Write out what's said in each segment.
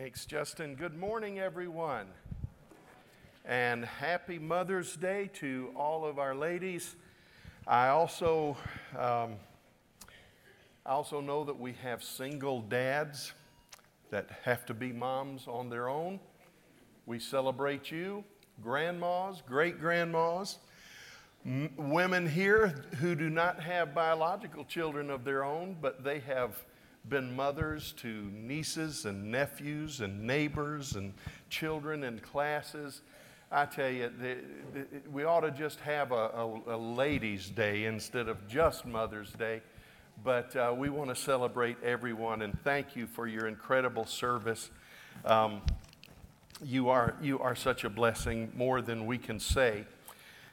Thanks, Justin. Good morning, everyone. And happy Mother's Day to all of our ladies. I also I also know that we have single dads that have to be moms on their own. We celebrate you, grandmas, great-grandmas, women here who do not have biological children of their own, but they have been mothers to nieces and nephews and neighbors and children and classes. I tell you, we ought to just have a ladies' day instead of just Mother's Day. But we want to celebrate everyone and thank you for your incredible service. You are such a blessing, more than we can say.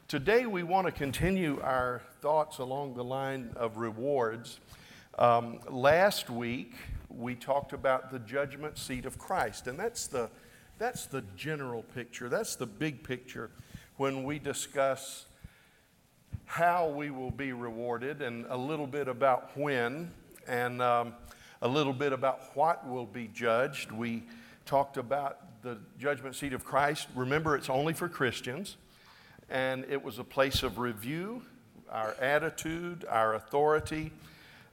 Today we want to continue our thoughts along the line of rewards. Last week, we talked about the judgment seat of Christ, and that's the general picture. That's the big picture when we discuss how we will be rewarded and a little bit about when and a little bit about what will be judged. We talked about the judgment seat of Christ. Remember, it's only for Christians, and it was a place of review, our attitude, our authority,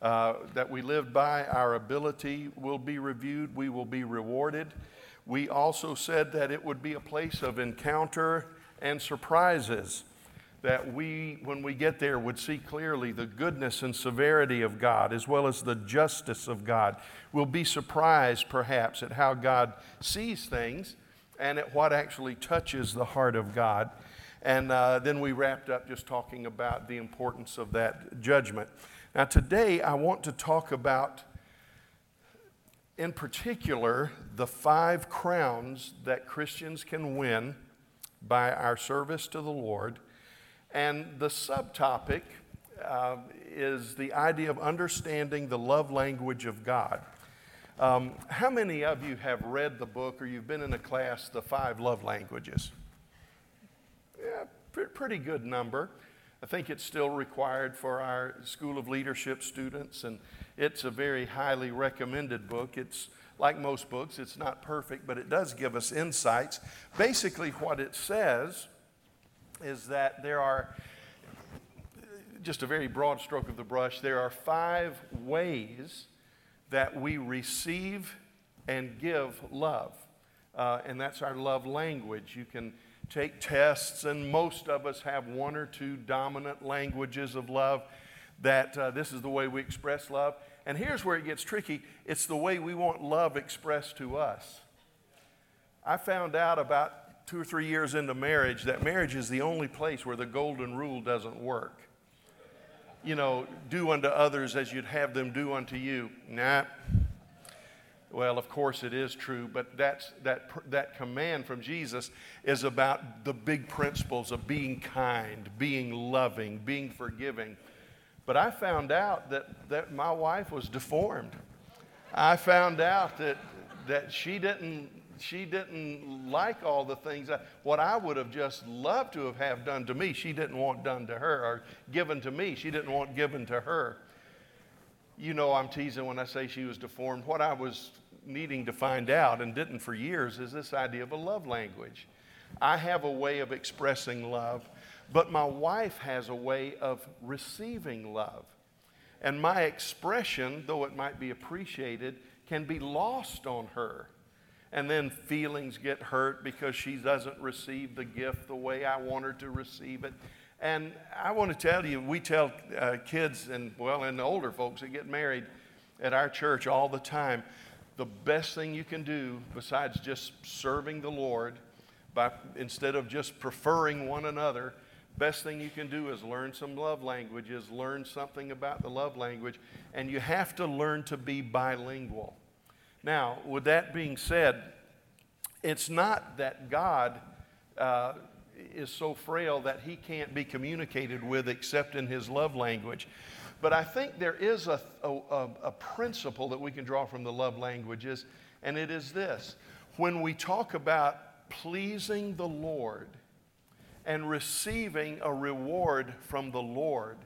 that we live by, our ability will be reviewed, we will be rewarded. We also said that it would be a place of encounter and surprises, that we, when we get there, would see clearly the goodness and severity of God, as well as the justice of God. We'll be surprised, perhaps, at how God sees things and at what actually touches the heart of God. And then we wrapped up just talking about the importance of that judgment. Now today I want to talk about, in particular, the 5 crowns that Christians can win by our service to the Lord. And the subtopic is the idea of understanding the love language of God. How many of you have read the book or you've been in a class, The 5 Love Languages? Yeah, pretty good number. I think it's still required for our School of Leadership students, and it's a very highly recommended book. It's like most books, it's not perfect, but it does give us insights. Basically, what it says is that there are, just a very broad stroke of the brush, there are 5 ways that we receive and give love, and that's our love language. You can take tests, and most of us have 1 or 2 dominant languages of love that this is the way we express love. And here's where it gets tricky. It's the way we want love expressed to us. I found out about 2 or 3 years into marriage that marriage is the only place where the golden rule doesn't work. You know, do unto others as you'd have them do unto you. Nah. Well, of course it is true, but that command from Jesus is about the big principles of being kind, being loving, being forgiving. But I found out that my wife was deformed. I found out that she didn't like all the things what I would have just loved to have done to me. She didn't want done to her, or given to me. She didn't want given to her. You know I'm teasing when I say she was deformed. What I was needing to find out, and didn't for years, is this idea of a love language. I have a way of expressing love, but my wife has a way of receiving love. And my expression, though it might be appreciated, can be lost on her. And then feelings get hurt because she doesn't receive the gift the way I want her to receive it. And I want to tell you, we tell kids and the older folks that get married at our church all the time, the best thing you can do, besides just serving the Lord, instead of just preferring one another, best thing you can do is learn some love languages, learn something about the love language, and you have to learn to be bilingual. Now, with that being said, it's not that God is so frail that he can't be communicated with except in his love language. But I think there is a principle that we can draw from the love languages, and it is this. When we talk about pleasing the Lord and receiving a reward from the Lord,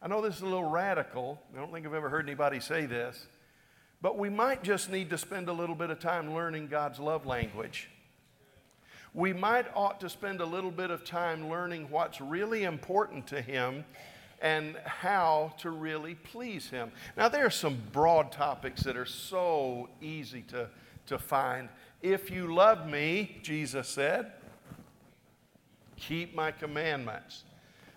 I know this is a little radical. I don't think I've ever heard anybody say this, But we might just need to spend a little bit of time learning God's love language. We might ought to spend a little bit of time learning what's really important to Him and how to really please Him. Now, there are some broad topics that are so easy to find. If you love me, Jesus said, keep my commandments.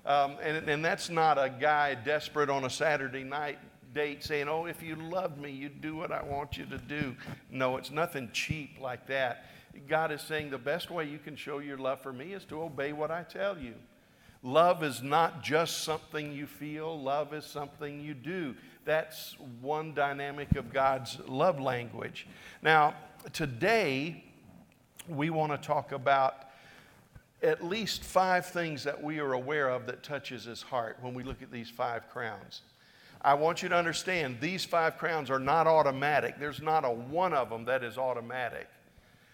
And that's not a guy desperate on a Saturday night date saying, oh, if you love me, you'd do what I want you to do. No, it's nothing cheap like that. God is saying the best way you can show your love for me is to obey what I tell you. Love is not just something you feel. Love is something you do. That's one dynamic of God's love language. Now, today, we want to talk about at least 5 things that we are aware of that touches His heart when we look at these 5 crowns. I want you to understand these 5 crowns are not automatic. There's not a one of them that is automatic.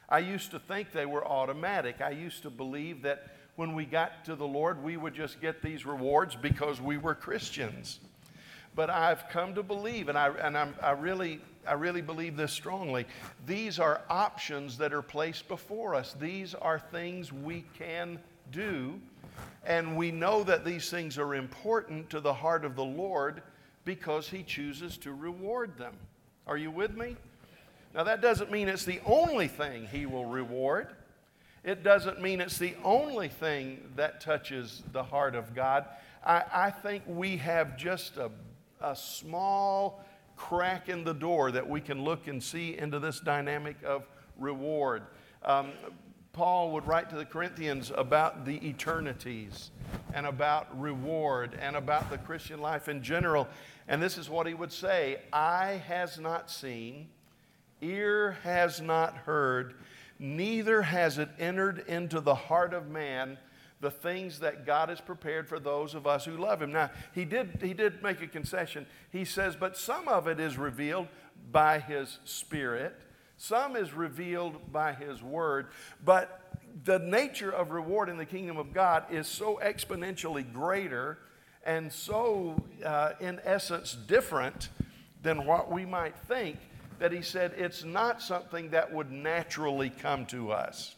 I used to think they were automatic. I used to believe that when we got to the Lord, we would just get these rewards because we were Christians. But I've come to believe, and I really believe this strongly, these are options that are placed before us. These are things we can do, and we know that these things are important to the heart of the Lord because He chooses to reward them. Are you with me? Now, that doesn't mean it's the only thing He will reward. It doesn't mean it's the only thing that touches the heart of God. I think we have just a small crack in the door that we can look and see into this dynamic of reward. Paul would write to the Corinthians about the eternities and about reward and about the Christian life in general. And this is what he would say, eye has not seen, ear has not heard, neither has it entered into the heart of man the things that God has prepared for those of us who love Him. Now, he did make a concession. He says, but some of it is revealed by His Spirit. Some is revealed by His Word. But the nature of reward in the kingdom of God is so exponentially greater and so, in essence, different than what we might think that he said it's not something that would naturally come to us.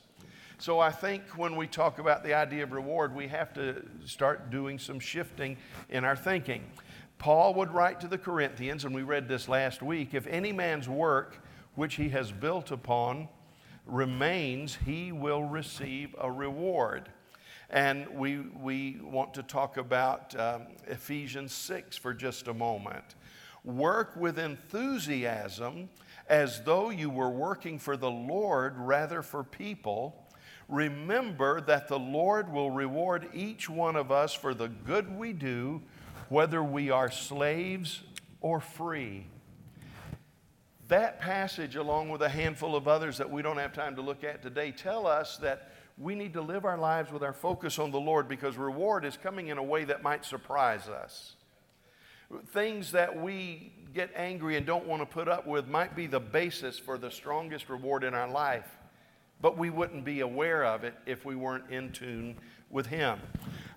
So I think when we talk about the idea of reward, we have to start doing some shifting in our thinking. Paul would write to the Corinthians, and we read this last week, if any man's work which he has built upon remains, he will receive a reward. And we want to talk about Ephesians 6 for just a moment. Work with enthusiasm as though you were working for the Lord rather for people. Remember that the Lord will reward each one of us for the good we do, whether we are slaves or free. That passage, along with a handful of others that we don't have time to look at today, tell us that we need to live our lives with our focus on the Lord because reward is coming in a way that might surprise us. Things that we get angry and don't want to put up with might be the basis for the strongest reward in our life. But we wouldn't be aware of it if we weren't in tune with Him.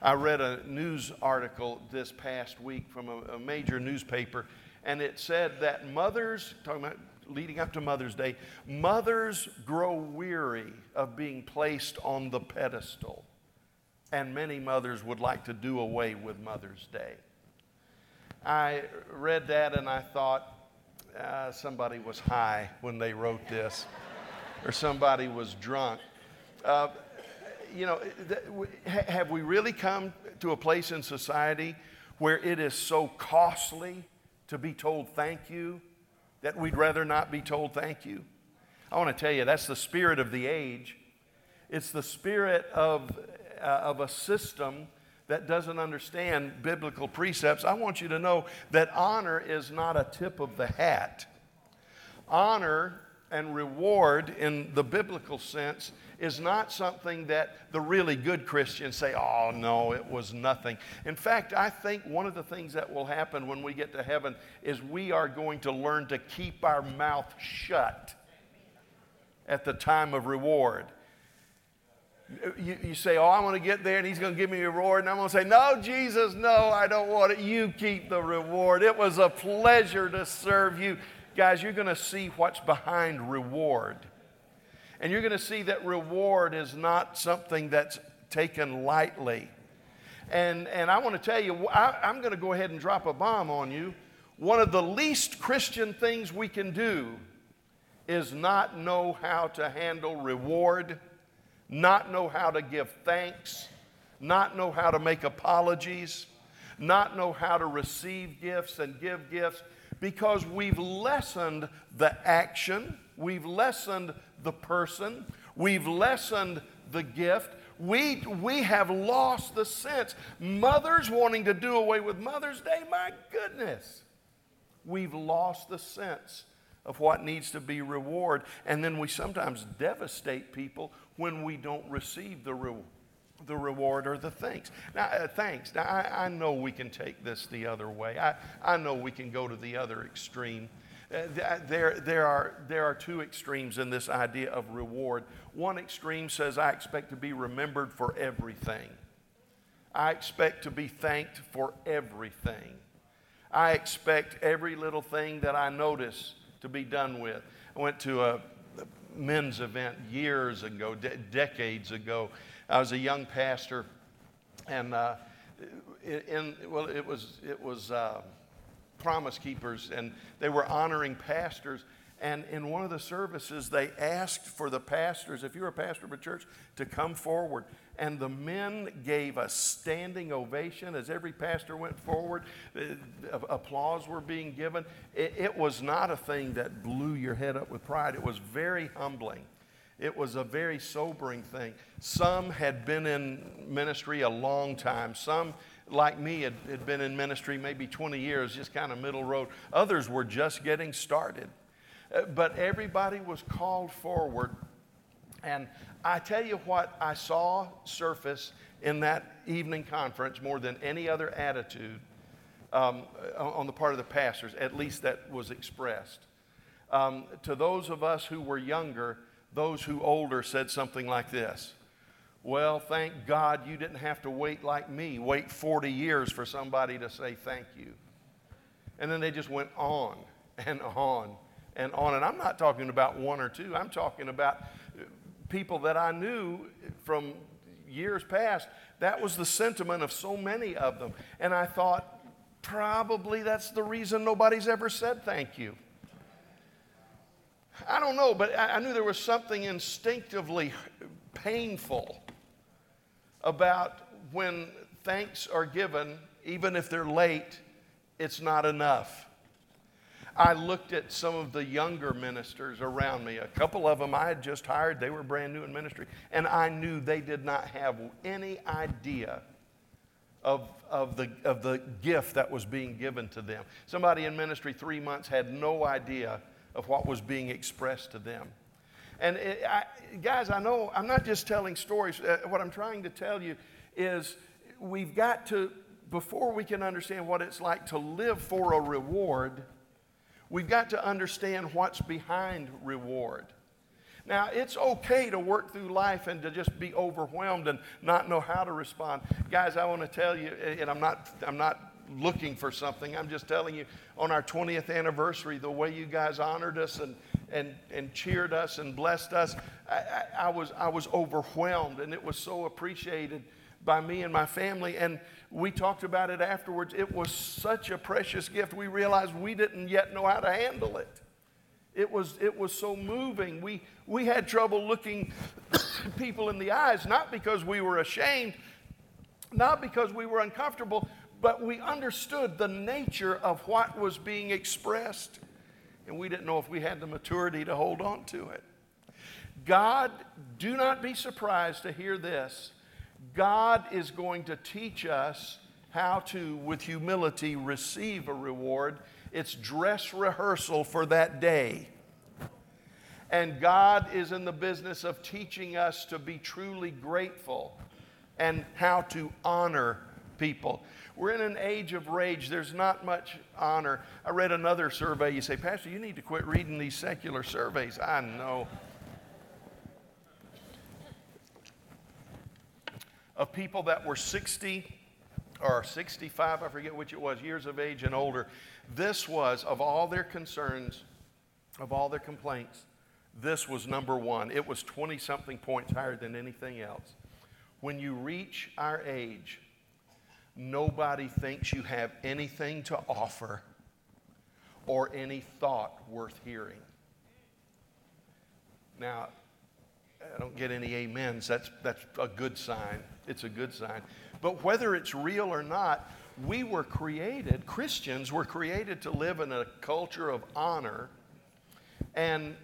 I read a news article this past week from a major newspaper, and it said that mothers, talking about leading up to Mother's Day, mothers grow weary of being placed on the pedestal. And many mothers would like to do away with Mother's Day. I read that and I thought, somebody was high when they wrote this. Or somebody was drunk. Have we really come to a place in society where it is so costly to be told thank you that we'd rather not be told thank you? I want to tell you, that's the spirit of the age. It's the spirit of a system that doesn't understand biblical precepts. I want you to know that honor is not a tip of the hat. Honor and reward in the biblical sense is not something that the really good Christians say, oh, no, it was nothing. In fact, I think one of the things that will happen when we get to heaven is we are going to learn to keep our mouth shut at the time of reward. You say, oh, I want to get there and He's going to give me a reward. And I'm going to say, no, Jesus, no, I don't want it. You keep the reward. It was a pleasure to serve you. guys, you're going to see what's behind reward. And you're going to see that reward is not something that's taken lightly. And I want to tell you, I'm going to go ahead and drop a bomb on you. One of the least Christian things we can do is not know how to handle reward, not know how to give thanks, not know how to make apologies, not know how to receive gifts and give gifts, because we've lessened the action, we've lessened the person, we've lessened the gift. We have lost the sense. Mothers wanting to do away with Mother's Day, my goodness. We've lost the sense of what needs to be reward. And then we sometimes devastate people when we don't receive the reward or the thanks. Now, thanks. Now, I know we can take this the other way. I know we can go to the other extreme. There are two extremes in this idea of reward. One extreme says, I expect to be remembered for everything. I expect to be thanked for everything. I expect every little thing that I notice to be done with. I went to a men's event years ago, decades ago. I was a young pastor, and it was Promise Keepers, and they were honoring pastors. And in one of the services, they asked for the pastors, if you're a pastor of a church, to come forward. And the men gave a standing ovation as every pastor went forward. Applause were being given. It was not a thing that blew your head up with pride. It was very humbling. It was a very sobering thing. Some had been in ministry a long time. Some, like me, had been in ministry maybe 20 years, just kind of middle road. Others were just getting started. But everybody was called forward. And I tell you what I saw surface in that evening conference more than any other attitude on the part of the pastors, at least that was expressed. To those of us who were younger, those who older said something like this: well, thank God you didn't have to wait like me, wait 40 years for somebody to say thank you. And then they just went on and on and on. And I'm not talking about one or two. I'm talking about people that I knew from years past. That was the sentiment of so many of them. And I thought, probably that's the reason nobody's ever said thank you. I don't know, but I knew there was something instinctively painful about when thanks are given, even if they're late, it's not enough. I looked at some of the younger ministers around me. A couple of them I had just hired. They were brand new in ministry. And I knew they did not have any idea of the gift that was being given to them. Somebody in ministry 3 months had no idea of what was being expressed to them. And guys, I know I'm not just telling stories. What I'm trying to tell you is we've got to, before we can understand what it's like to live for a reward, we've got to understand what's behind reward. Now, it's okay to work through life and to just be overwhelmed and not know how to respond. Guys, I want to tell you, and I'm not looking for something. I'm just telling you, on our 20th anniversary, the way you guys honored us and cheered us and blessed us, I was overwhelmed, and it was so appreciated by me and my family. And we talked about it afterwards. It was such a precious gift. We realized we didn't yet know how to handle it. It was so moving. We had trouble looking people in the eyes, not because we were ashamed, not because we were uncomfortable, but we understood the nature of what was being expressed, and we didn't know if we had the maturity to hold on to it. God, do not be surprised to hear this. God is going to teach us how to, with humility, receive a reward. It's dress rehearsal for that day. And God is in the business of teaching us to be truly grateful and how to honor people. We're in an age of rage. There's not much honor. I read another survey. You say, Pastor, you need to quit reading these secular surveys. I know. Of people that were 60 or 65, I forget which it was, years of age and older, this was, of all their concerns, of all their complaints, this was number one. It was 20-something points higher than anything else. When you reach our age, nobody thinks you have anything to offer or any thought worth hearing. Now, I don't get any amens. That's a good sign. It's a good sign. But whether it's real or not, we were created, Christians were created to live in a culture of honor. And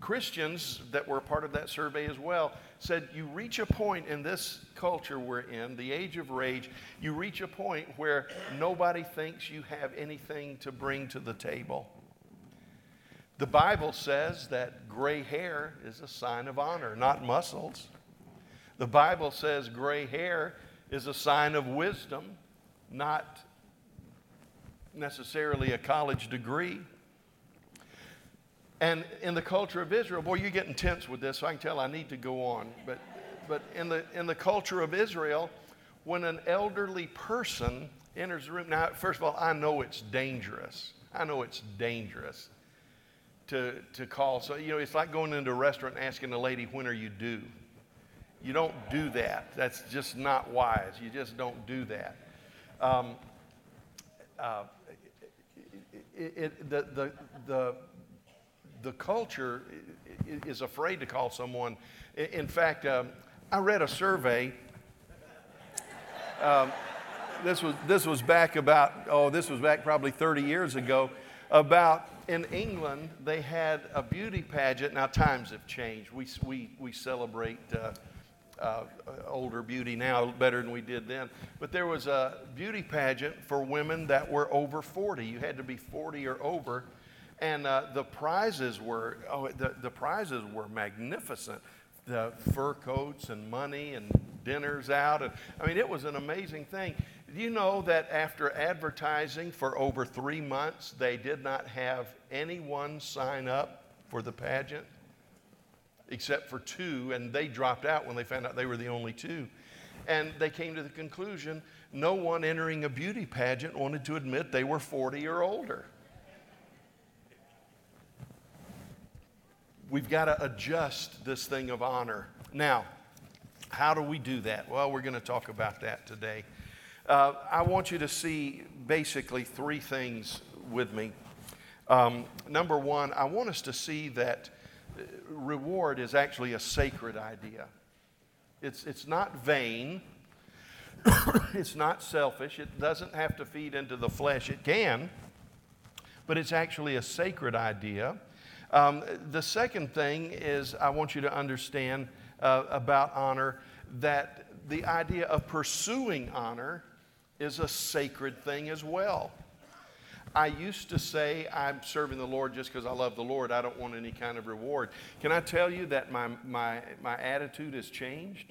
Christians that were a part of that survey as well said you reach a point in this culture we're in, the age of rage, you reach a point where nobody thinks you have anything to bring to the table. The Bible says that gray hair is a sign of honor, not muscles. The Bible says gray hair is a sign of wisdom, not necessarily a college degree. And in the culture of Israel, boy, you're getting tense with this, so I can tell I need to go on. But in the culture of Israel, when an elderly person enters the room, now, first of all, I know it's dangerous. I know it's dangerous to call. So, you know, it's like going into a restaurant and asking a lady, when are you due? You don't do that. That's just not wise. You just don't do that. The culture is afraid to call someone. In fact, I read a survey. This was back probably 30 years ago. About in England they had a beauty pageant. Now times have changed. We celebrate older beauty now better than we did then. But there was a beauty pageant for women that were over 40. You had to be 40 or over. And the prizes were magnificent. The fur coats and money and dinners out. And, I mean, it was an amazing thing. Do you know that after advertising for over 3 months, they did not have anyone sign up for the pageant except for two, and they dropped out when they found out they were the only two. And they came to the conclusion no one entering a beauty pageant wanted to admit they were 40 or older. We've got to adjust this thing of honor. Now, how do we do that? Well, we're going to talk about that today. I want you to see basically three things with me. Number one, I want us to see that reward is actually a sacred idea. It's not vain. It's not selfish. It doesn't have to feed into the flesh. It can, but it's actually a sacred idea. The second thing is I want you to understand about honor that the idea of pursuing honor is a sacred thing as well. I used to say I'm serving the Lord just because I love the Lord. I don't want any kind of reward. Can I tell you that my attitude has changed?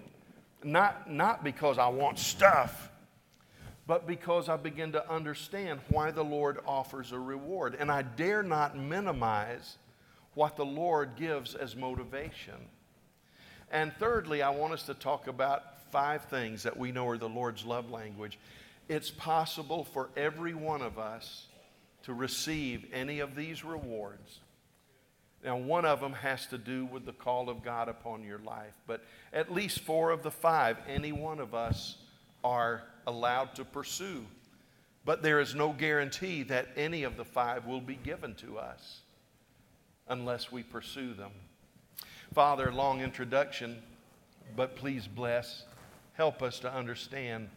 Not because I want stuff, but because I begin to understand why the Lord offers a reward. And I dare not minimize what the Lord gives as motivation. And thirdly, I want us to talk about five things that we know are the Lord's love language. It's possible for every one of us to receive any of these rewards. Now, one of them has to do with the call of God upon your life, but at least four of the five, any one of us are allowed to pursue. But there is no guarantee that any of the five will be given to us unless we pursue them. Father, long introduction, but please bless. Help us to understand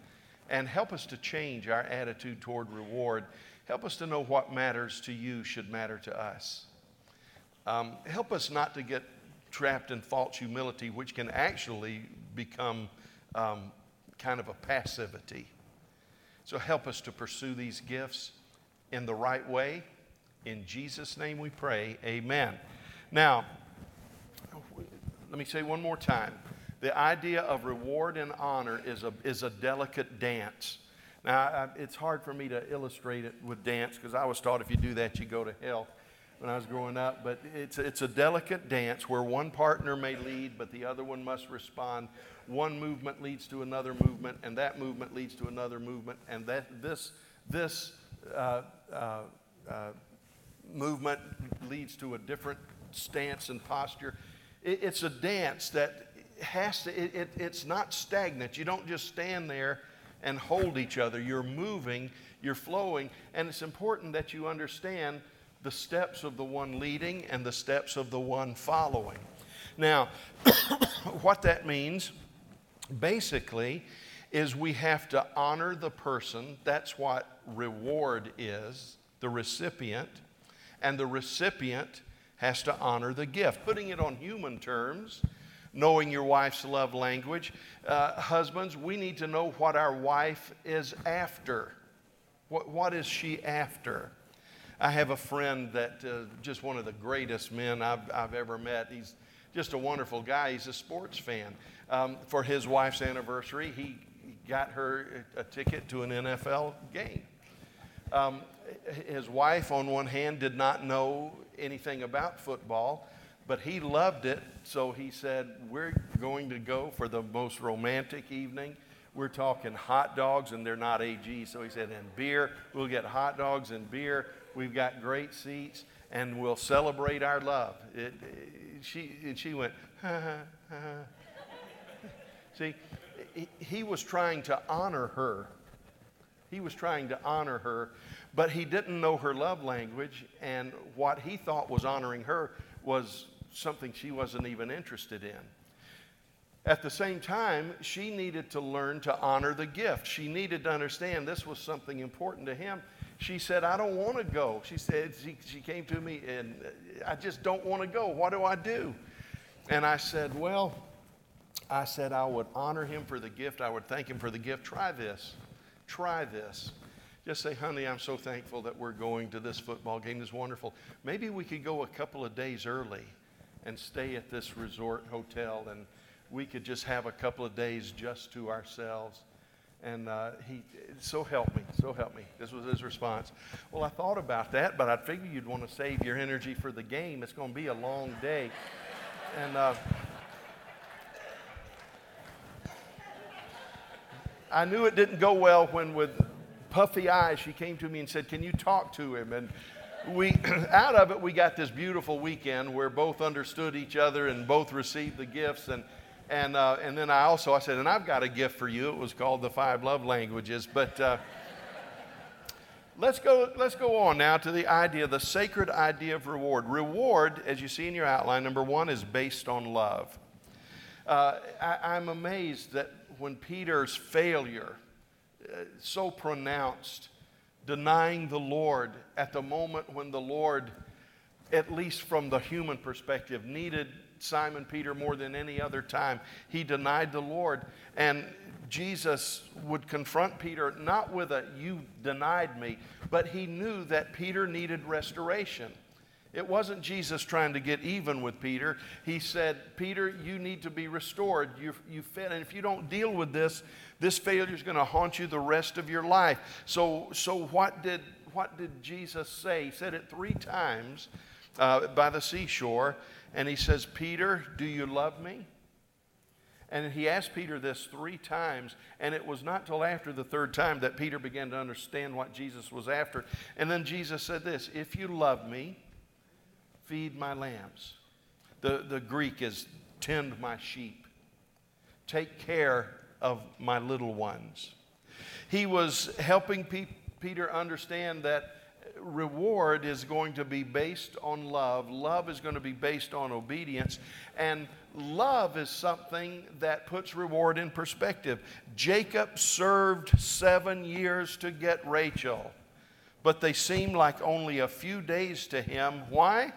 and help us to change our attitude toward reward. Help us to know what matters to you should matter to us. Help us not to get trapped in false humility, which can actually become kind of a passivity. So help us to pursue these gifts in the right way. In Jesus' name we pray, amen. Now, let me say one more time. The idea of reward and honor is a delicate dance. Now, it's hard for me to illustrate it with dance because I was taught if you do that, you go to hell when I was growing up. But it's a delicate dance where one partner may lead, but the other one must respond. One movement leads to another movement, and that movement leads to another movement, and that this movement leads to a different stance and posture. It's a dance that has to, it's not stagnant. You don't just stand there and hold each other. You're moving, you're flowing, and it's important that you understand the steps of the one leading and the steps of the one following. Now, what that means basically is we have to honor the person. That's what reward is, the recipient, and the recipient has to honor the gift. Putting it on human terms, knowing your wife's love language, husbands, we need to know what our wife is after. What is she after? I have a friend that just one of the greatest men I've ever met. He's just a wonderful guy. He's a sports fan. For his wife's anniversary, he got her a ticket to an NFL game. His wife, on one hand, did not know anything about football, but he loved it, so he said, we're going to go for the most romantic evening. We're talking hot dogs, and they're not AG, so he said, and beer. We'll get hot dogs and beer. We've got great seats, and we'll celebrate our love. She went, ha, ha, ha. See, he was trying to honor her. He was trying to honor her, but he didn't know her love language, and what he thought was honoring her was something she wasn't even interested in. At the same time, she needed to learn to honor the gift. She needed to understand this was something important to him. She said, I don't want to go. She said, she came to me, and I just don't want to go. What do I do? And I said, I would honor him for the gift. I would thank him for the gift. Try this. Just say, honey, I'm so thankful that we're going to this football game. This is wonderful. Maybe we could go a couple of days early and stay at this resort hotel, and we could just have a couple of days just to ourselves. And so help me. This was his response. Well, I thought about that, but I figured you'd want to save your energy for the game. It's going to be a long day. And I knew it didn't go well when, with puffy eyes, she came to me and said, can you talk to him? And we, out of it, we got this beautiful weekend where both understood each other and both received the gifts. And then I said, and I've got a gift for you. It was called The Five Love Languages. But let's go on now to the sacred idea of reward. Reward, as you see in your outline, number one, is based on love. I'm amazed that when Peter's failure, so pronounced, denying the Lord at the moment when the Lord, at least from the human perspective, needed Simon Peter more than any other time, he denied the Lord. And Jesus would confront Peter, not with a, you denied me, but he knew that Peter needed restoration. It wasn't Jesus trying to get even with Peter. He said, Peter, you need to be restored. You failed. And if you don't deal with this, this failure is going to haunt you the rest of your life. So what did Jesus say? He said it three times by the seashore. And he says, Peter, do you love me? And he asked Peter this three times, and it was not till after the third time that Peter began to understand what Jesus was after. And then Jesus said this, if you love me, feed my lambs. The Greek is tend my sheep. Take care of my little ones. He was helping Peter understand that reward is going to be based on love. Love is going to be based on obedience. And love is something that puts reward in perspective. Jacob served 7 years to get Rachel, but they seemed like only a few days to him. Why?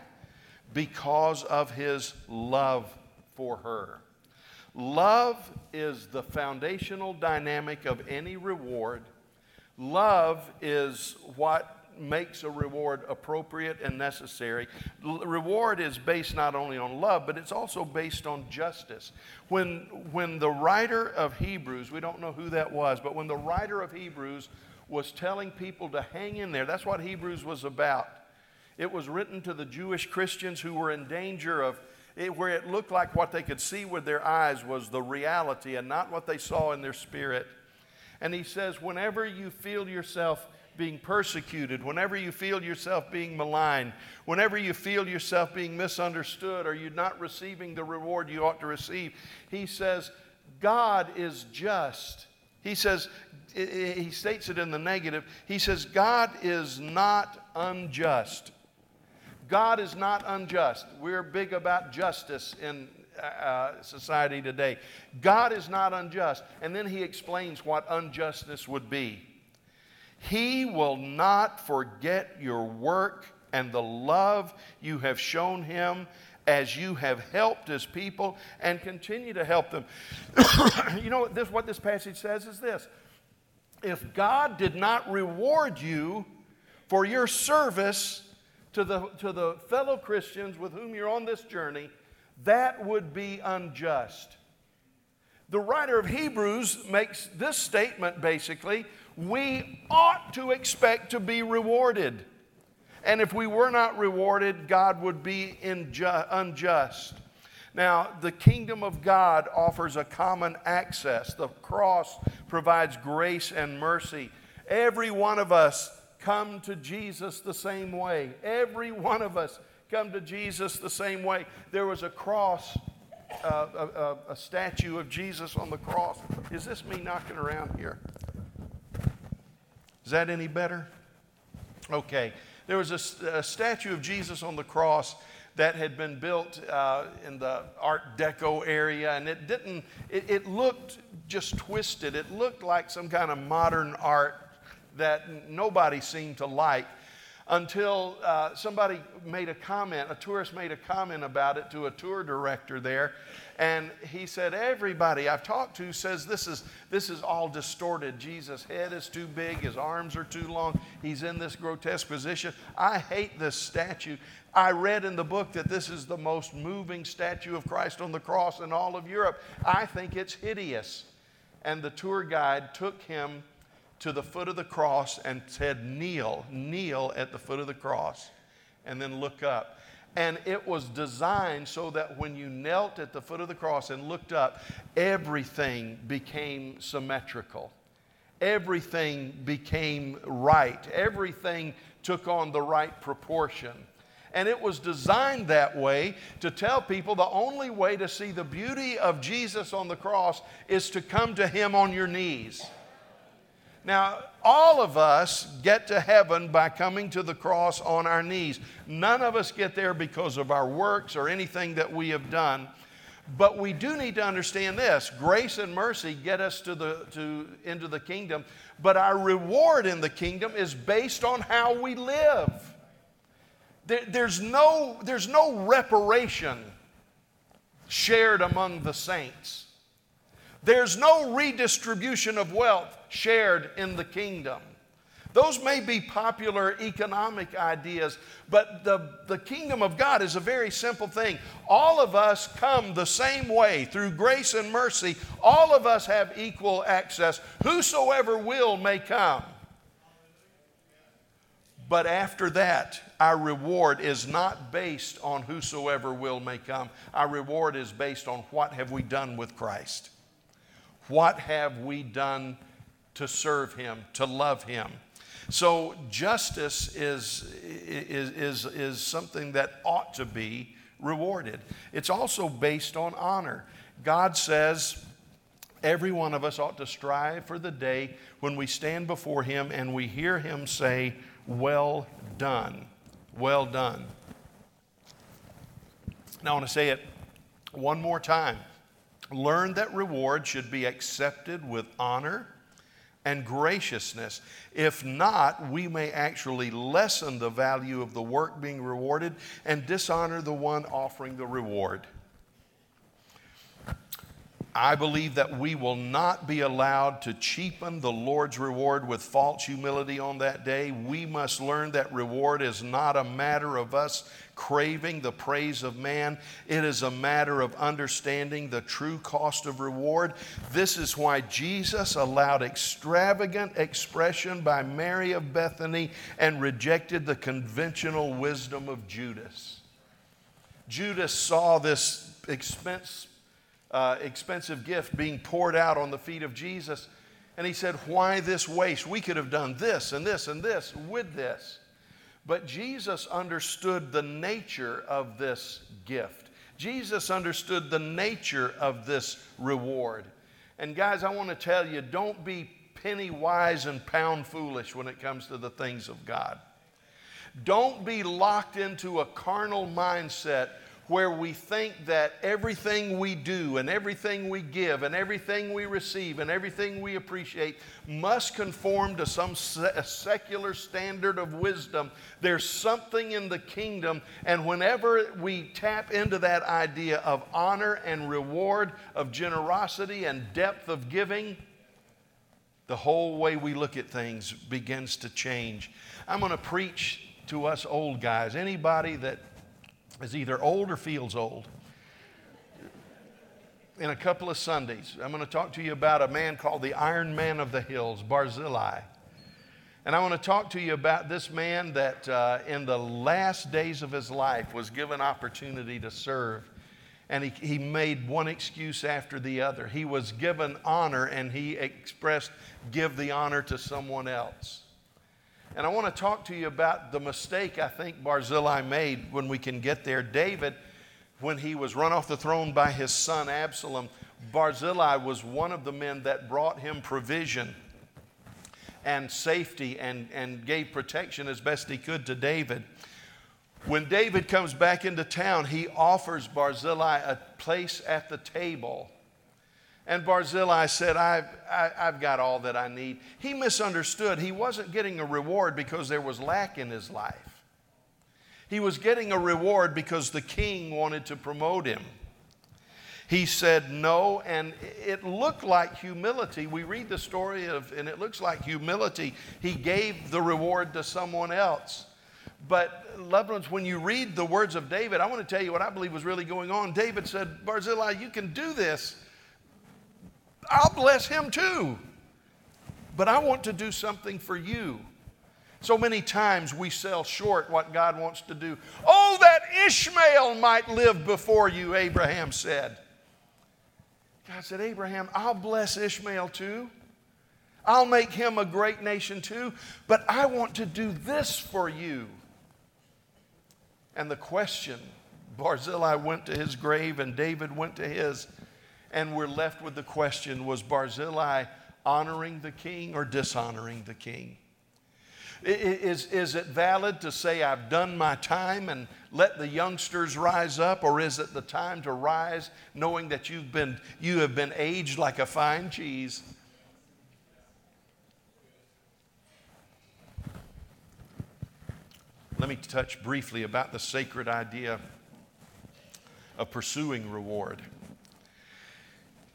Because of his love for her. Love is the foundational dynamic of any reward. Love is what makes a reward appropriate and necessary. Reward is based not only on love, but it's also based on justice. When the writer of Hebrews, we don't know who that was, but when the writer of Hebrews was telling people to hang in there, that's what Hebrews was about. It was written to the Jewish Christians who were in danger of, where it looked like what they could see with their eyes was the reality and not what they saw in their spirit. And he says, whenever you feel yourself being persecuted, whenever you feel yourself being maligned, whenever you feel yourself being misunderstood, or you're not receiving the reward you ought to receive, he says, God is just. He says, he states it in the negative. He says, God is not unjust. God is not unjust. We're big about justice in society today. God is not unjust. And then he explains what unjustness would be. He will not forget your work and the love you have shown him as you have helped his people and continue to help them. You know, what this passage says is this. If God did not reward you for your service to the fellow Christians with whom you're on this journey, that would be unjust. The writer of Hebrews makes this statement basically, we ought to expect to be rewarded. And if we were not rewarded, God would be unjust. Now, the kingdom of God offers a common access. The cross provides grace and mercy. Every one of us come to Jesus the same way. Every one of us come to Jesus the same way. There was a cross, a statue of Jesus on the cross. Is this me knocking around here? Is that any better? Okay. There was a statue of Jesus on the cross that had been built in the Art Deco area, and it looked just twisted. It looked like some kind of modern art that nobody seemed to like until somebody made a comment, a tourist made a comment about it to a tour director there, and he said, everybody I've talked to says this is all distorted. Jesus' head is too big, his arms are too long, he's in this grotesque position. I hate this statue. I read in the book that this is the most moving statue of Christ on the cross in all of Europe. I think it's hideous. And the tour guide took him to the foot of the cross and said, kneel at the foot of the cross, and then look up. And it was designed so that when you knelt at the foot of the cross and looked up, everything became symmetrical. Everything became right. Everything took on the right proportion. And it was designed that way to tell people the only way to see the beauty of Jesus on the cross is to come to him on your knees. Now, all of us get to heaven by coming to the cross on our knees. None of us get there because of our works or anything that we have done. But we do need to understand this. Grace and mercy get us into the kingdom. But our reward in the kingdom is based on how we live. There's no reparation shared among the saints. There's no redistribution of wealth shared in the kingdom. Those may be popular economic ideas, but the kingdom of God is a very simple thing. All of us come the same way through grace and mercy. All of us have equal access. Whosoever will may come. But after that, our reward is not based on whosoever will may come. Our reward is based on what have we done with Christ. What have we done to serve him, to love him? So justice is something that ought to be rewarded. It's also based on honor. God says every one of us ought to strive for the day when we stand before him and we hear him say, well done, well done. Now I want to say it one more time. Learn that reward should be accepted with honor and graciousness. If not, we may actually lessen the value of the work being rewarded and dishonor the one offering the reward. I believe that we will not be allowed to cheapen the Lord's reward with false humility on that day. We must learn that reward is not a matter of us craving the praise of man. It is a matter of understanding the true cost of reward. This is why Jesus allowed extravagant expression by Mary of Bethany and rejected the conventional wisdom of Judas. Judas saw this expensive gift being poured out on the feet of Jesus, And he said, why this waste? We could have done this and this and this with this. But Jesus understood the nature of this gift. Jesus understood the nature of this reward. And guys, I want to tell you, don't be penny wise and pound foolish when it comes to the things of God. Don't be locked into a carnal mindset where we think that everything we do and everything we give and everything we receive and everything we appreciate must conform to some secular standard of wisdom. There's something in the kingdom, and whenever we tap into that idea of honor and reward, of generosity and depth of giving, the whole way we look at things begins to change. I'm going to preach to us old guys, anybody that is either old or feels old. In a couple of Sundays, I'm going to talk to you about a man called the Iron Man of the Hills, Barzillai. And I want to talk to you about this man that in the last days of his life was given opportunity to serve. And he made one excuse after the other. He was given honor and he expressed, give the honor to someone else. And I want to talk to you about the mistake I think Barzillai made when we can get there. David, when he was run off the throne by his son Absalom, Barzillai was one of the men that brought him provision and safety and gave protection as best he could to David. When David comes back into town, he offers Barzillai a place at the table. And Barzillai said, I've got all that I need. He misunderstood. He wasn't getting a reward because there was lack in his life. He was getting a reward because the king wanted to promote him. He said no, and it looked like humility. We read the story and it looks like humility. He gave the reward to someone else. But, loved ones, when you read the words of David, I want to tell you what I believe was really going on. David said, Barzillai, you can do this. I'll bless him too, but I want to do something for you. So many times we sell short what God wants to do. Oh, that Ishmael might live before you, Abraham said. God said, Abraham, I'll bless Ishmael too. I'll make him a great nation too, but I want to do this for you. And the question, Barzillai went to his grave and David went to his. And we're left with the question, was Barzillai honoring the king or dishonoring the king? Is it valid to say I've done my time and let the youngsters rise up? Or is it the time to rise knowing that you have been aged like a fine cheese? Let me touch briefly about the sacred idea of pursuing reward.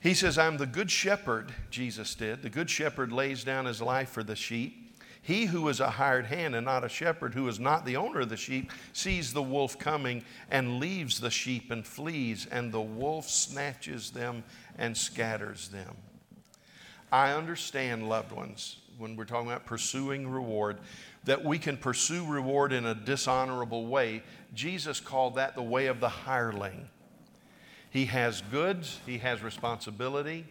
He says, I'm the good shepherd, Jesus did. The good shepherd lays down his life for the sheep. He who is a hired hand and not a shepherd, who is not the owner of the sheep, sees the wolf coming and leaves the sheep and flees, and the wolf snatches them and scatters them. I understand, loved ones, when we're talking about pursuing reward, that we can pursue reward in a dishonorable way. Jesus called that the way of the hireling. He has goods, he has responsibility,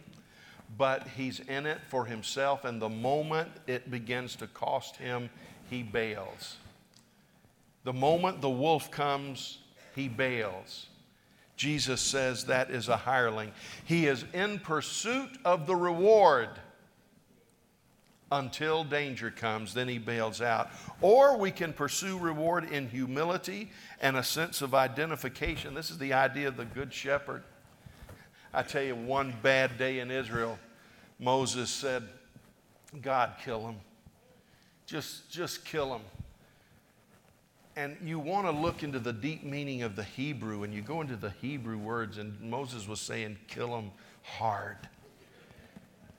but he's in it for himself, and the moment it begins to cost him, he bails. The moment the wolf comes, he bails. Jesus says that is a hireling. He is in pursuit of the reward until danger comes, then he bails out. Or we can pursue reward in humility and a sense of identification. This is the idea of the good shepherd. I tell you, one bad day in Israel, Moses said, God, kill him. Just kill him. And you want to look into the deep meaning of the Hebrew, and you go into the Hebrew words, and Moses was saying, kill him hard.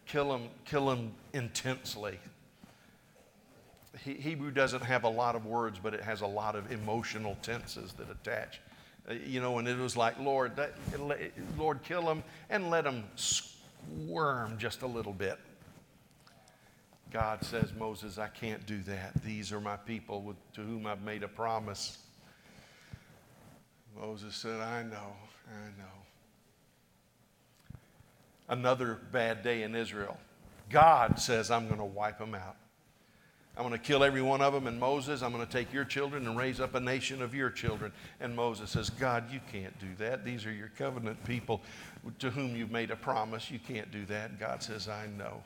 Kill him intensely. Hebrew doesn't have a lot of words, but it has a lot of emotional tenses that attach. And it was like, Lord, kill him and let him squirm just a little bit. God says, Moses, I can't do that. These are my people to whom I've made a promise. Moses said, I know. Another bad day in Israel. God says, I'm going to wipe them out. I'm going to kill every one of them. And Moses, I'm going to take your children and raise up a nation of your children. And Moses says, God, you can't do that. These are your covenant people to whom you've made a promise. You can't do that. And God says, I know.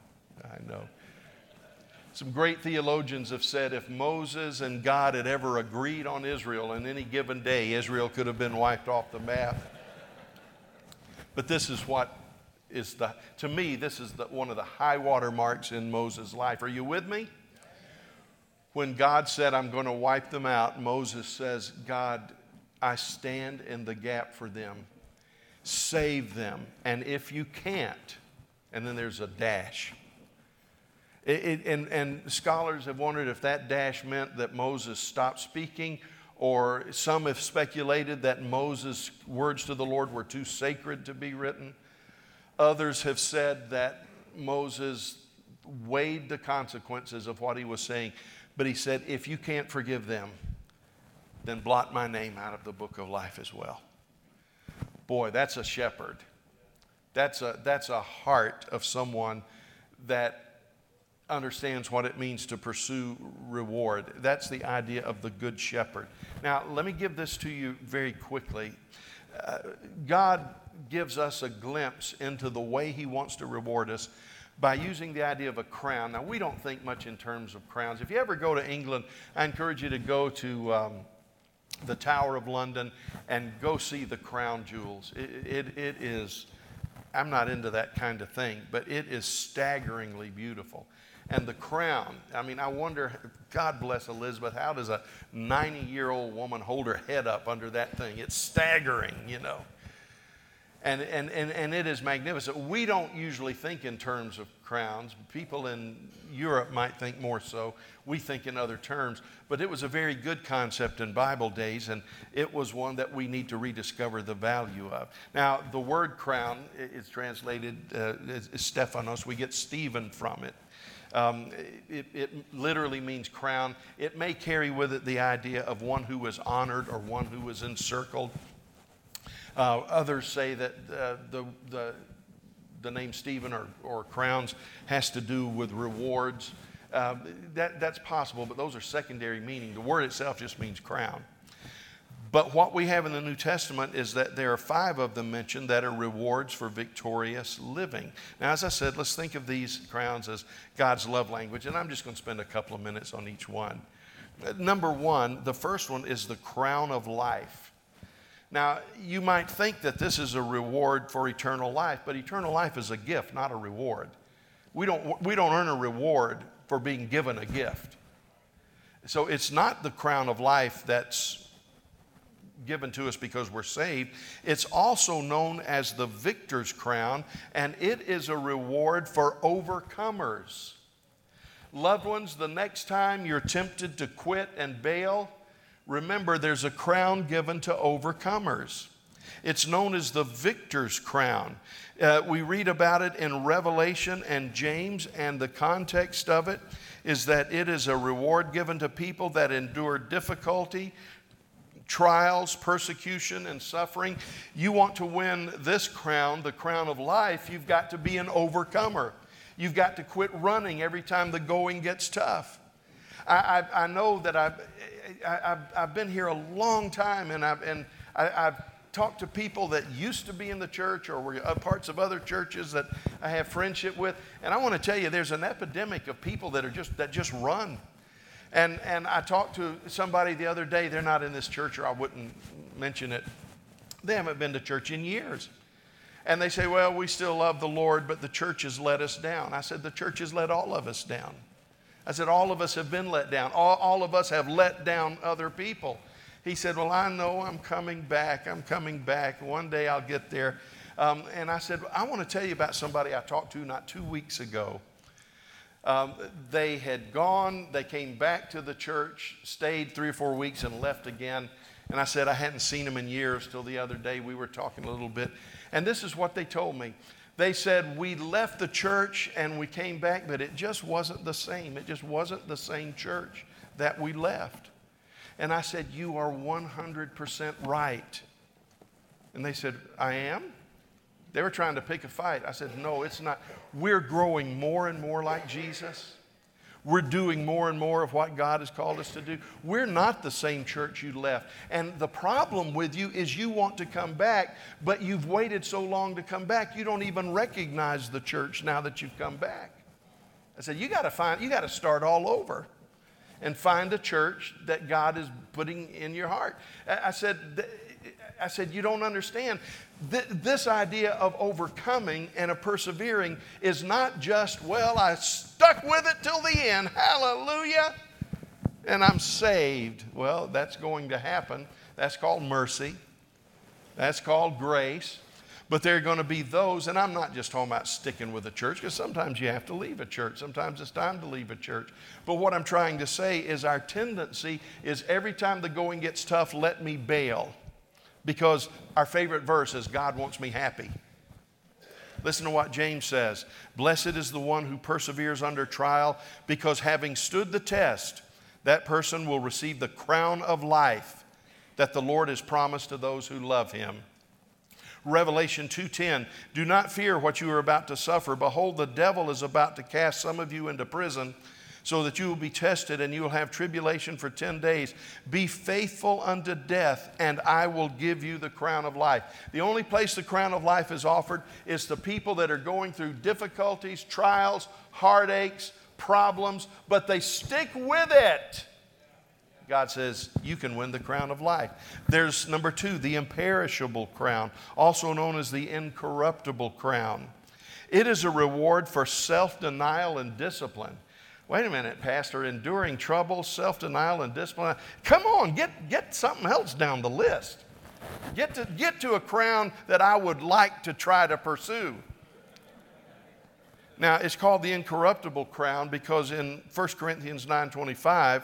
Some great theologians have said if Moses and God had ever agreed on Israel on any given day, Israel could have been wiped off the map. But this is what is to me, this is one of the high water marks in Moses' life. Are you with me? When God said, I'm going to wipe them out, Moses says, God, I stand in the gap for them. Save them. And if you can't, and then there's a dash. And scholars have wondered if that dash meant that Moses stopped speaking, or some have speculated that Moses' words to the Lord were too sacred to be written. Others have said that Moses weighed the consequences of what he was saying. But he said, if you can't forgive them, then blot my name out of the book of life as well. Boy, that's a shepherd. That's a heart of someone that understands what it means to pursue reward. That's the idea of the good shepherd. Now, let me give this to you very quickly. God gives us a glimpse into the way he wants to reward us by using the idea of a crown. Now, we don't think much in terms of crowns. If you ever go to England, I encourage you to go to the Tower of London and go see the crown jewels. It is, I'm not into that kind of thing, but it is staggeringly beautiful. And the crown, I mean, I wonder, God bless Elizabeth, how does a 90-year-old woman hold her head up under that thing? It's staggering, you know. And it is magnificent. We don't usually think in terms of crowns. People in Europe might think more so. We think in other terms. But it was a very good concept in Bible days, and it was one that we need to rediscover the value of. Now, the word crown is translated as Stephanos. We get Stephen from it. It literally means crown. It may carry with it the idea of one who was honored or one who was encircled. Others say that the name Stephen or crowns has to do with rewards. That's possible, but those are secondary meaning. The word itself just means crown. But what we have in the New Testament is that there are 5 of them mentioned that are rewards for victorious living. Now, as I said, let's think of these crowns as God's love language, and I'm just going to spend a couple of minutes on each one. Number one, the first one is the crown of life. Now, you might think that this is a reward for eternal life, but eternal life is a gift, not a reward. We don't earn a reward for being given a gift. So it's not the crown of life that's given to us because we're saved. It's also known as the victor's crown, and it is a reward for overcomers. Loved ones, the next time you're tempted to quit and bail, remember, there's a crown given to overcomers. It's known as the victor's crown. We read about it in Revelation and James, and the context of it is that it is a reward given to people that endure difficulty, trials, persecution, and suffering. You want to win this crown, the crown of life, you've got to be an overcomer. You've got to quit running every time the going gets tough. I know that I've been here a long time, and I've talked to people that used to be in the church or were parts of other churches that I have friendship with, and I want to tell you there's an epidemic of people that just run. And I talked to somebody the other day. They're not in this church, or I wouldn't mention it. They haven't been to church in years, and they say, "Well, we still love the Lord, but the church has let us down." I said, "The church has let all of us down." I said, all of us have been let down. All of us have let down other people. He said, well, I know I'm coming back. One day I'll get there. And I said, I want to tell you about somebody I talked to not 2 weeks ago. They had gone. They came back to the church, stayed 3 or 4 weeks, and left again. And I said, I hadn't seen them in years till the other day. We were talking a little bit. And this is what they told me. They said, we left the church and we came back, but it just wasn't the same. It just wasn't the same church that we left. And I said, you are 100% right. And they said, I am? They were trying to pick a fight. I said, no, it's not. We're growing more and more like Jesus. We're doing more and more of what God has called us to do. We're not the same church you left. And the problem with you is you want to come back, but you've waited so long to come back, you don't even recognize the church now that you've come back. I said, you got to start all over and find a church that God is putting in your heart. I said, you don't understand. This idea of overcoming and of persevering is not just, well, I stuck with it till the end, hallelujah, and I'm saved. Well, that's going to happen. That's called mercy. That's called grace. But there are going to be those, and I'm not just talking about sticking with a church, because sometimes you have to leave a church. Sometimes it's time to leave a church. But what I'm trying to say is our tendency is every time the going gets tough, let me bail. Because our favorite verse is, God wants me happy. Listen to what James says. Blessed is the one who perseveres under trial, because having stood the test, that person will receive the crown of life that the Lord has promised to those who love him. Revelation 2:10, do not fear what you are about to suffer. Behold, the devil is about to cast some of you into prison, so that you will be tested, and you will have tribulation for 10 days. Be faithful unto death, and I will give you the crown of life. The only place the crown of life is offered is to people that are going through difficulties, trials, heartaches, problems, but they stick with it. God says, you can win the crown of life. There's number 2, the imperishable crown, also known as the incorruptible crown. It is a reward for self-denial and discipline. Wait a minute, Pastor, enduring trouble, self-denial, and discipline. Come on, get something else down the list. Get to a crown that I would like to try to pursue. Now, it's called the incorruptible crown because in 1 Corinthians 9:25,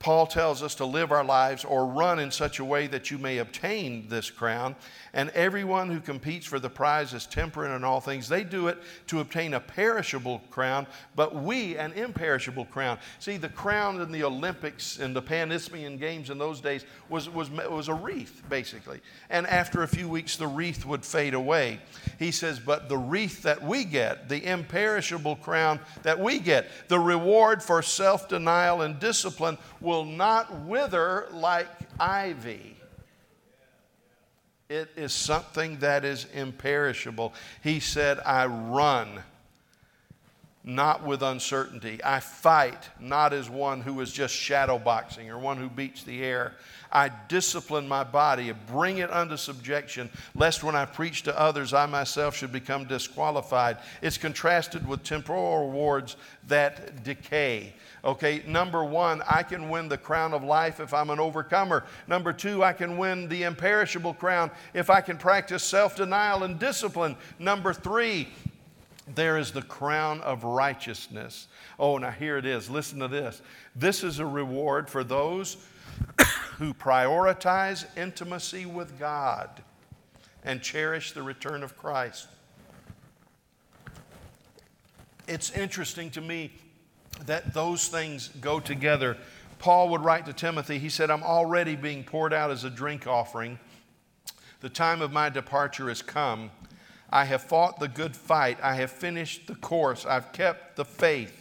Paul tells us to live our lives or run in such a way that you may obtain this crown. And everyone who competes for the prize is temperate in all things. They do it to obtain a perishable crown, but we an imperishable crown. See, the crown in the Olympics and the Pan-Isthmian Games in those days was a wreath, basically. And after a few weeks, the wreath would fade away. He says, but the wreath that we get, the imperishable crown that we get, the reward for self-denial and discipline will not wither like ivy. It is something that is imperishable. He said, I run, not with uncertainty. I fight, not as one who is just shadow boxing or one who beats the air. I discipline my body and bring it under subjection, lest when I preach to others, I myself should become disqualified. It's contrasted with temporal rewards that decay. Okay, number 1, I can win the crown of life if I'm an overcomer. Number 2, I can win the imperishable crown if I can practice self-denial and discipline. Number 3, there is the crown of righteousness. Oh, now here it is. Listen to this. This is a reward for those who prioritize intimacy with God and cherish the return of Christ. It's interesting to me that those things go together. Paul would write to Timothy, he said, I'm already being poured out as a drink offering. The time of my departure has come. I have fought the good fight. I have finished the course. I've kept the faith.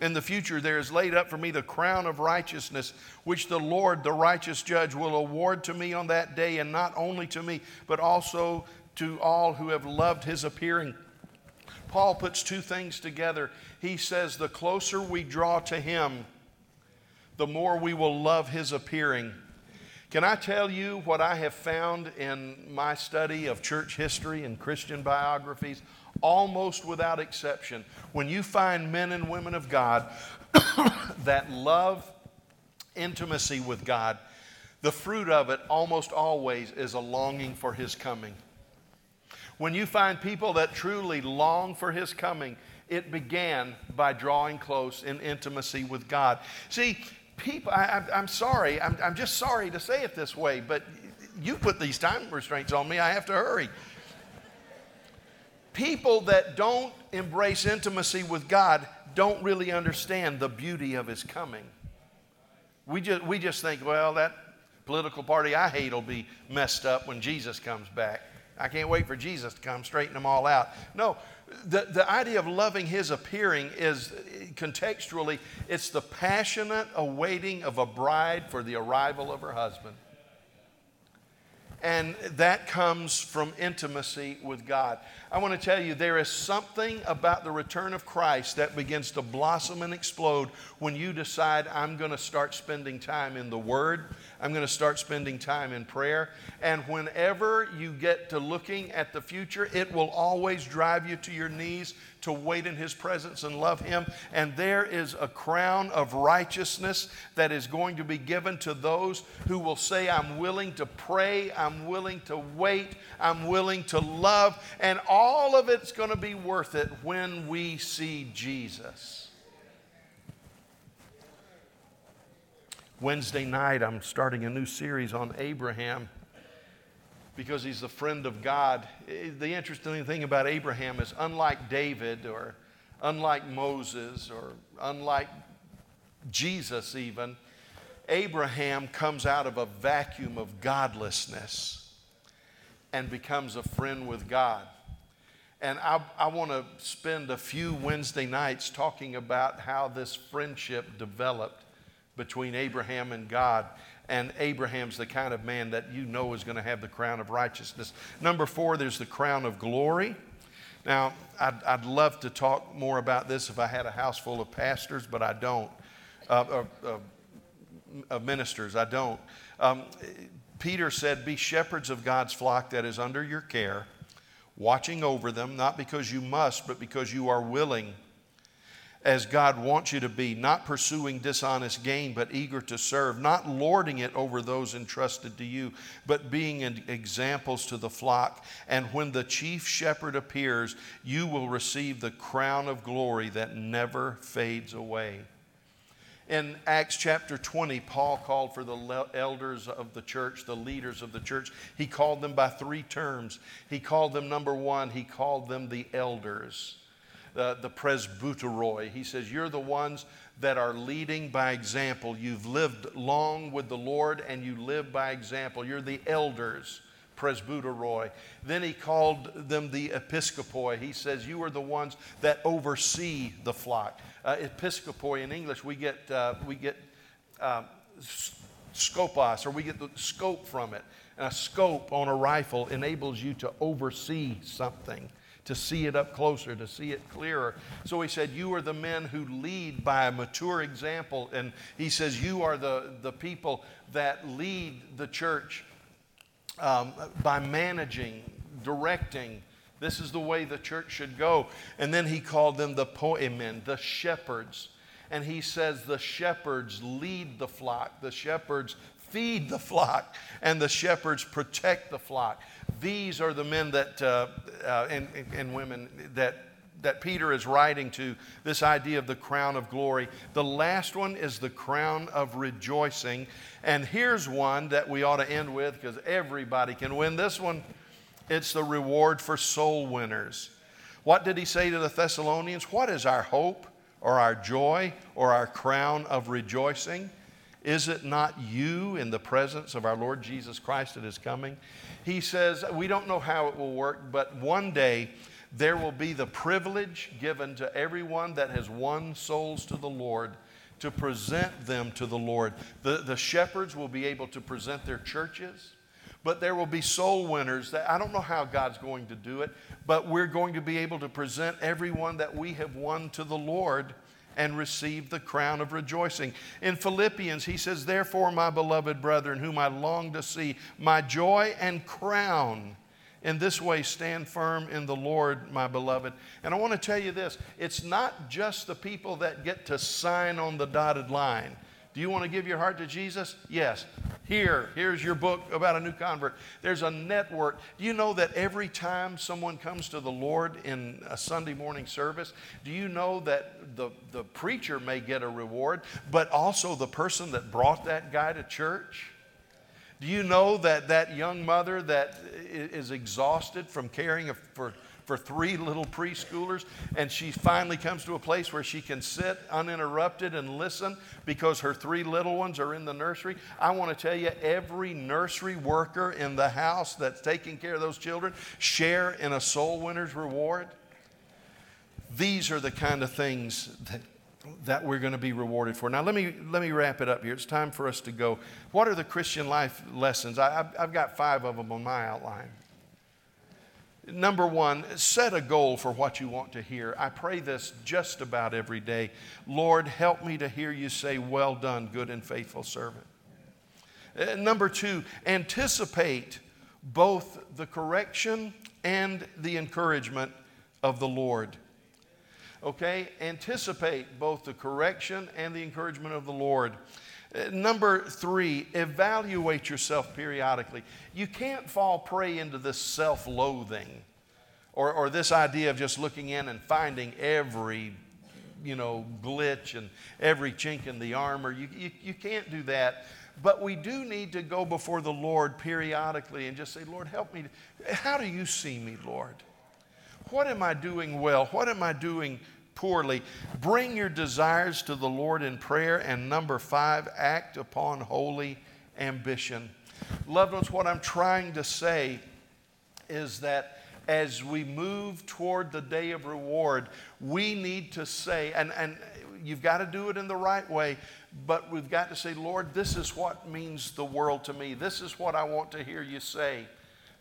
In the future, there is laid up for me the crown of righteousness, which the Lord, the righteous judge, will award to me on that day, and not only to me, but also to all who have loved his appearing. Paul puts two things together. He says, the closer we draw to him, the more we will love his appearing. Can I tell you what I have found in my study of church history and Christian biographies? Almost without exception, when you find men and women of God that love intimacy with God, the fruit of it almost always is a longing for his coming. When you find people that truly long for his coming, it began by drawing close in intimacy with God. See, people, I'm just sorry to say it this way, but you put these time restraints on me, I have to hurry. People that don't embrace intimacy with God don't really understand the beauty of his coming. We just think, well, that political party I hate will be messed up when Jesus comes back. I can't wait for Jesus to come straighten them all out. No, the idea of loving his appearing is, contextually, it's the passionate awaiting of a bride for the arrival of her husband. And that comes from intimacy with God. I want to tell you, there is something about the return of Christ that begins to blossom and explode when you decide, I'm going to start spending time in the Word. I'm going to start spending time in prayer. And whenever you get to looking at the future, it will always drive you to your knees to wait in his presence and love him. And there is a crown of righteousness that is going to be given to those who will say, I'm willing to pray, I'm willing to wait, I'm willing to love. And all of it's going to be worth it when we see Jesus. Wednesday night, I'm starting a new series on Abraham, because he's the friend of God. The interesting thing about Abraham is, unlike David or unlike Moses or unlike Jesus even, Abraham comes out of a vacuum of godlessness and becomes a friend with God. And I want to spend a few Wednesday nights talking about how this friendship developed between Abraham and God. And Abraham's the kind of man that you know is going to have the crown of righteousness. Number 4, there's the crown of glory. Now, I'd love to talk more about this if I had a house full of pastors, but I don't. Of ministers, I don't. Peter said, be shepherds of God's flock that is under your care, watching over them, not because you must, but because you are willing, as God wants you to be, not pursuing dishonest gain, but eager to serve, not lording it over those entrusted to you, but being examples to the flock. And when the chief shepherd appears, you will receive the crown of glory that never fades away. In Acts chapter 20, Paul called for the elders of the church, the leaders of the church. He called them by 3 terms. He called them, number 1, he called them the elders. The presbyteroi. He says, you're the ones that are leading by example. You've lived long with the Lord and you live by example. You're the elders, presbyteroi. Then he called them the episkopoi. He says, you are the ones that oversee the flock. Episkopoi in English, we get scopus, or we get the scope from it. And a scope on a rifle enables you to oversee something, to see it up closer, to see it clearer. So he said, you are the men who lead by a mature example. And he says, you are the people that lead the church by managing, directing. This is the way the church should go. And then he called them the poimen, the shepherds. And he says, the shepherds lead the flock. The shepherds feed the flock, and the shepherds protect the flock. These are the men that and women that Peter is writing to. This idea of the crown of glory. The last one is the crown of rejoicing, and here's one that we ought to end with, because everybody can win this one. It's the reward for soul winners. What did he say to the Thessalonians? What is our hope or our joy or our crown of rejoicing? Is it not you in the presence of our Lord Jesus Christ at his coming? He says, we don't know how it will work, but one day there will be the privilege given to everyone that has won souls to the Lord to present them to the Lord. The shepherds will be able to present their churches, but there will be soul winners that, I don't know how God's going to do it, but we're going to be able to present everyone that we have won to the Lord and receive the crown of rejoicing. In Philippians, he says, therefore, my beloved brethren, whom I long to see, my joy and crown, in this way stand firm in the Lord, my beloved. And I want to tell you this, it's not just the people that get to sign on the dotted line. Do you want to give your heart to Jesus? Yes. Here's your book about a new convert. There's a network. Do you know that every time someone comes to the Lord in a Sunday morning service, do you know that the preacher may get a reward, but also the person that brought that guy to church? Do you know that that young mother that is exhausted from caring for three little preschoolers, and she finally comes to a place where she can sit uninterrupted and listen because her three little ones are in the nursery? I want to tell you, every nursery worker in the house that's taking care of those children share in a soul winner's reward. These are the kind of things that we're going to be rewarded for. Now, let me wrap it up here. It's time for us to go. What are the Christian life lessons? I've got 5 of them on my outline. Number 1, set a goal for what you want to hear. I pray this just about every day. Lord, help me to hear you say, well done, good and faithful servant. Number 2, anticipate both the correction and the encouragement of the Lord. Okay, anticipate both the correction and the encouragement of the Lord. Number 3, evaluate yourself periodically. You can't fall prey into this self-loathing or this idea of just looking in and finding every, glitch and every chink in the armor. You can't do that. But we do need to go before the Lord periodically and just say, Lord, help me. How do you see me, Lord? What am I doing well? What am I doing poorly? Bring your desires to the Lord in prayer. And number 5, act upon holy ambition. Loved ones, what I'm trying to say is that as we move toward the day of reward, we need to say, and you've got to do it in the right way, but we've got to say, Lord, this is what means the world to me. This is what I want to hear you say.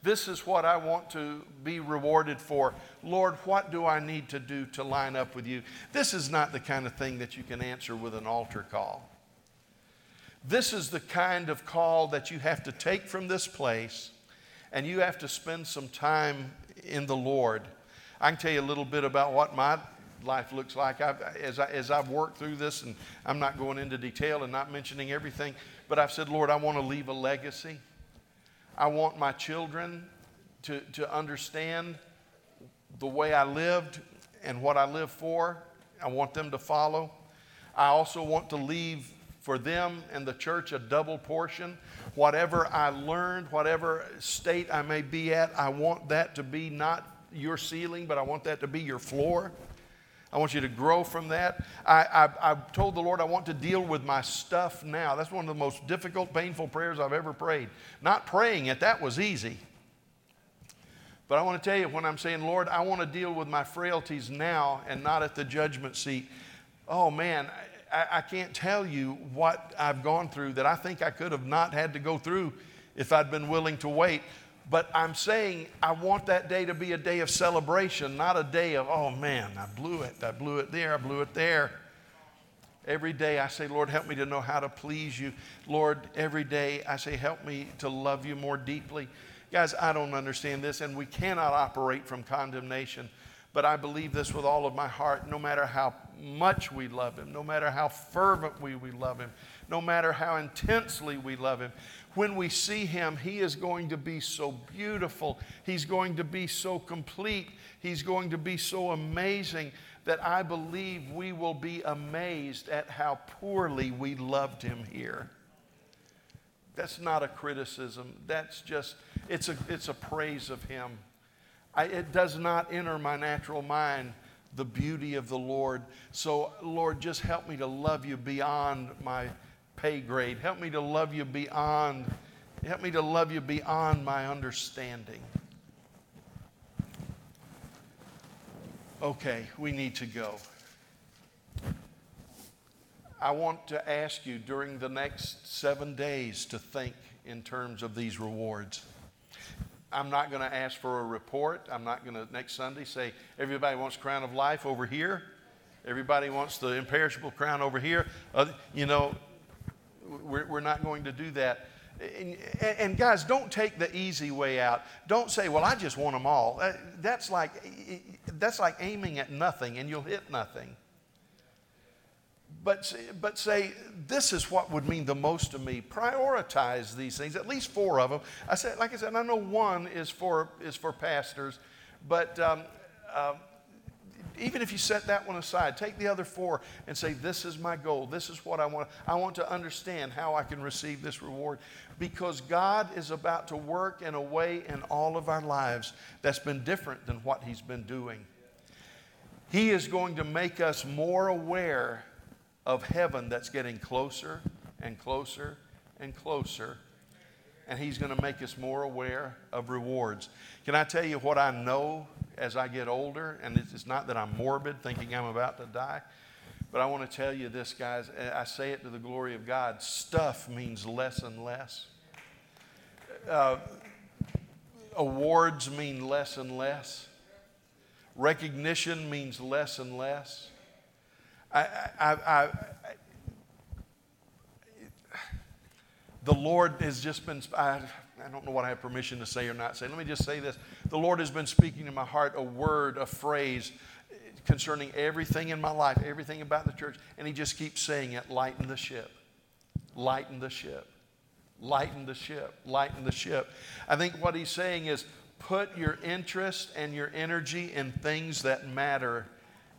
This is what I want to be rewarded for. Lord, what do I need to do to line up with you? This is not the kind of thing that you can answer with an altar call. This is the kind of call that you have to take from this place, and you have to spend some time in the Lord. I can tell you a little bit about what my life looks like as I've worked through this, and I'm not going into detail and not mentioning everything, but I've said, Lord, I want to leave a legacy. I want my children to understand the way I lived and what I live for. I want them to follow. I also want to leave for them and the church a double portion. Whatever I learned, whatever state I may be at, I want that to be not your ceiling, but I want that to be your floor. I want you to grow from that. I've told the Lord I want to deal with my stuff now. That's one of the most difficult, painful prayers I've ever prayed. Not praying it, that was easy. But I want to tell you, when I'm saying, Lord, I want to deal with my frailties now and not at the judgment seat. Oh, man, I can't tell you what I've gone through that I think I could have not had to go through if I'd been willing to wait. But I'm saying I want that day to be a day of celebration, not a day of, oh man, I blew it there. Every day I say, Lord, help me to know how to please you. Lord, every day I say, help me to love you more deeply. Guys, I don't understand this, and we cannot operate from condemnation. But I believe this with all of my heart. No matter how much we love him, no matter how fervent we love him, no matter how intensely we love him, when we see him, he is going to be so beautiful. He's going to be so complete. He's going to be so amazing that I believe we will be amazed at how poorly we loved him here. That's not a criticism. That's just, it's a praise of him. It does not enter my natural mind, the beauty of the Lord. So, Lord, just help me to love you beyond my pay grade. Help me to love you beyond my understanding. Okay, we need to go. I want to ask you during the next 7 days to think in terms of these rewards. I'm not going to ask for a report. I'm not going to next Sunday say, everybody wants crown of life over here. Everybody wants the imperishable crown over here. We're not going to do that. And guys, don't take the easy way out. Don't say, well, I just want them all. That's like aiming at nothing and you'll hit nothing. But say, this is what would mean the most to me. Prioritize these things, at least 4 of them. Like I said, I know one is for pastors, but even if you set that one aside, take the other four and say, this is my goal. This is what I want. I want to understand how I can receive this reward, because God is about to work in a way in all of our lives that's been different than what he's been doing. He is going to make us more aware of heaven that's getting closer and closer and closer. And he's going to make us more aware of rewards. Can I tell you what I know as I get older? And it's not that I'm morbid thinking I'm about to die. But I want to tell you this, guys. I say it to the glory of God. Stuff means less and less. Awards mean less and less. Recognition means less and less. The Lord has just been, I don't know what I have permission to say or not say. Let me just say this. The Lord has been speaking to my heart a word, a phrase concerning everything in my life, everything about the church. And he just keeps saying it, lighten the ship, lighten the ship, lighten the ship, lighten the ship. I think what he's saying is put your interest and your energy in things that matter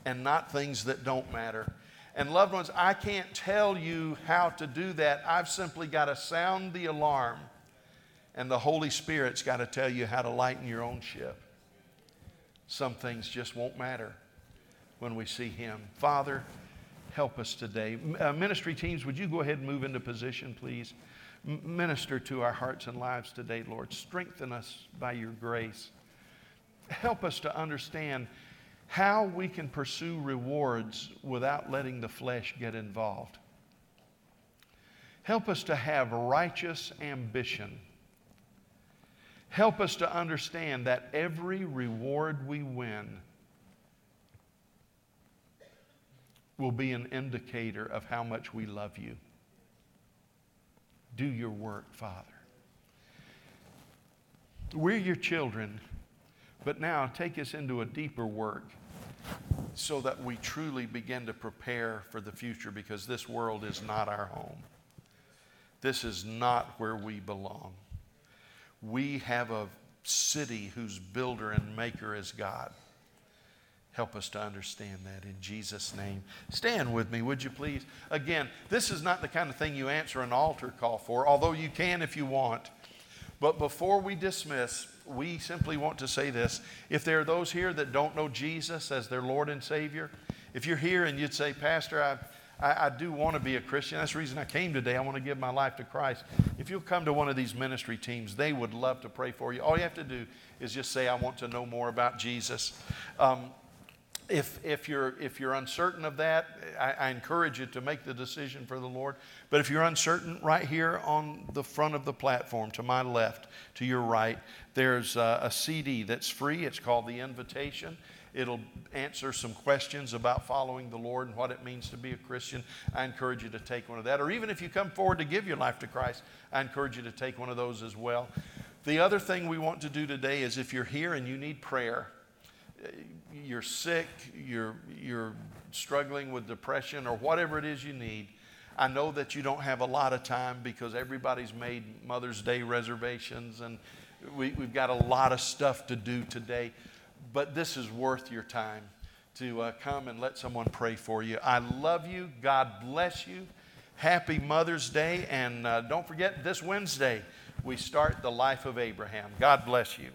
and not things that don't matter. And loved ones, I can't tell you how to do that. I've simply got to sound the alarm. And the Holy Spirit's got to tell you how to lighten your own ship. Some things just won't matter when we see him. Father, help us today. Ministry teams, would you go ahead and move into position, please? Minister to our hearts and lives today, Lord. Strengthen us by your grace. Help us to understand how we can pursue rewards without letting the flesh get involved. Help us to have righteous ambition. Help us to understand that every reward we win will be an indicator of how much we love you. Do your work, Father. We're your children, but now take us into a deeper work, so that we truly begin to prepare for the future, because this world is not our home. This is not where we belong. We have a city whose builder and maker is God. Help us to understand that in Jesus' name. Stand with me, would you please? Again, this is not the kind of thing you answer an altar call for, although you can if you want. But before we dismiss, we simply want to say this. If there are those here that don't know Jesus as their Lord and Savior, if you're here and you'd say, Pastor, I do want to be a Christian. That's the reason I came today. I want to give my life to Christ. If you'll come to one of these ministry teams, they would love to pray for you. All you have to do is just say, I want to know more about Jesus. If you're uncertain of that, I encourage you to make the decision for the Lord. But if you're uncertain, right here on the front of the platform, to my left, to your right, there's a CD that's free. It's called The Invitation. It'll answer some questions about following the Lord and what it means to be a Christian. I encourage you to take one of that. Or even if you come forward to give your life to Christ, I encourage you to take one of those as well. The other thing we want to do today is if you're here and you need prayer, you're sick, you're struggling with depression or whatever it is you need, I know that you don't have a lot of time because everybody's made Mother's Day reservations and we've got a lot of stuff to do today. But this is worth your time to come and let someone pray for you. I love you. God bless you. Happy Mother's Day. And don't forget, this Wednesday, we start the life of Abraham. God bless you.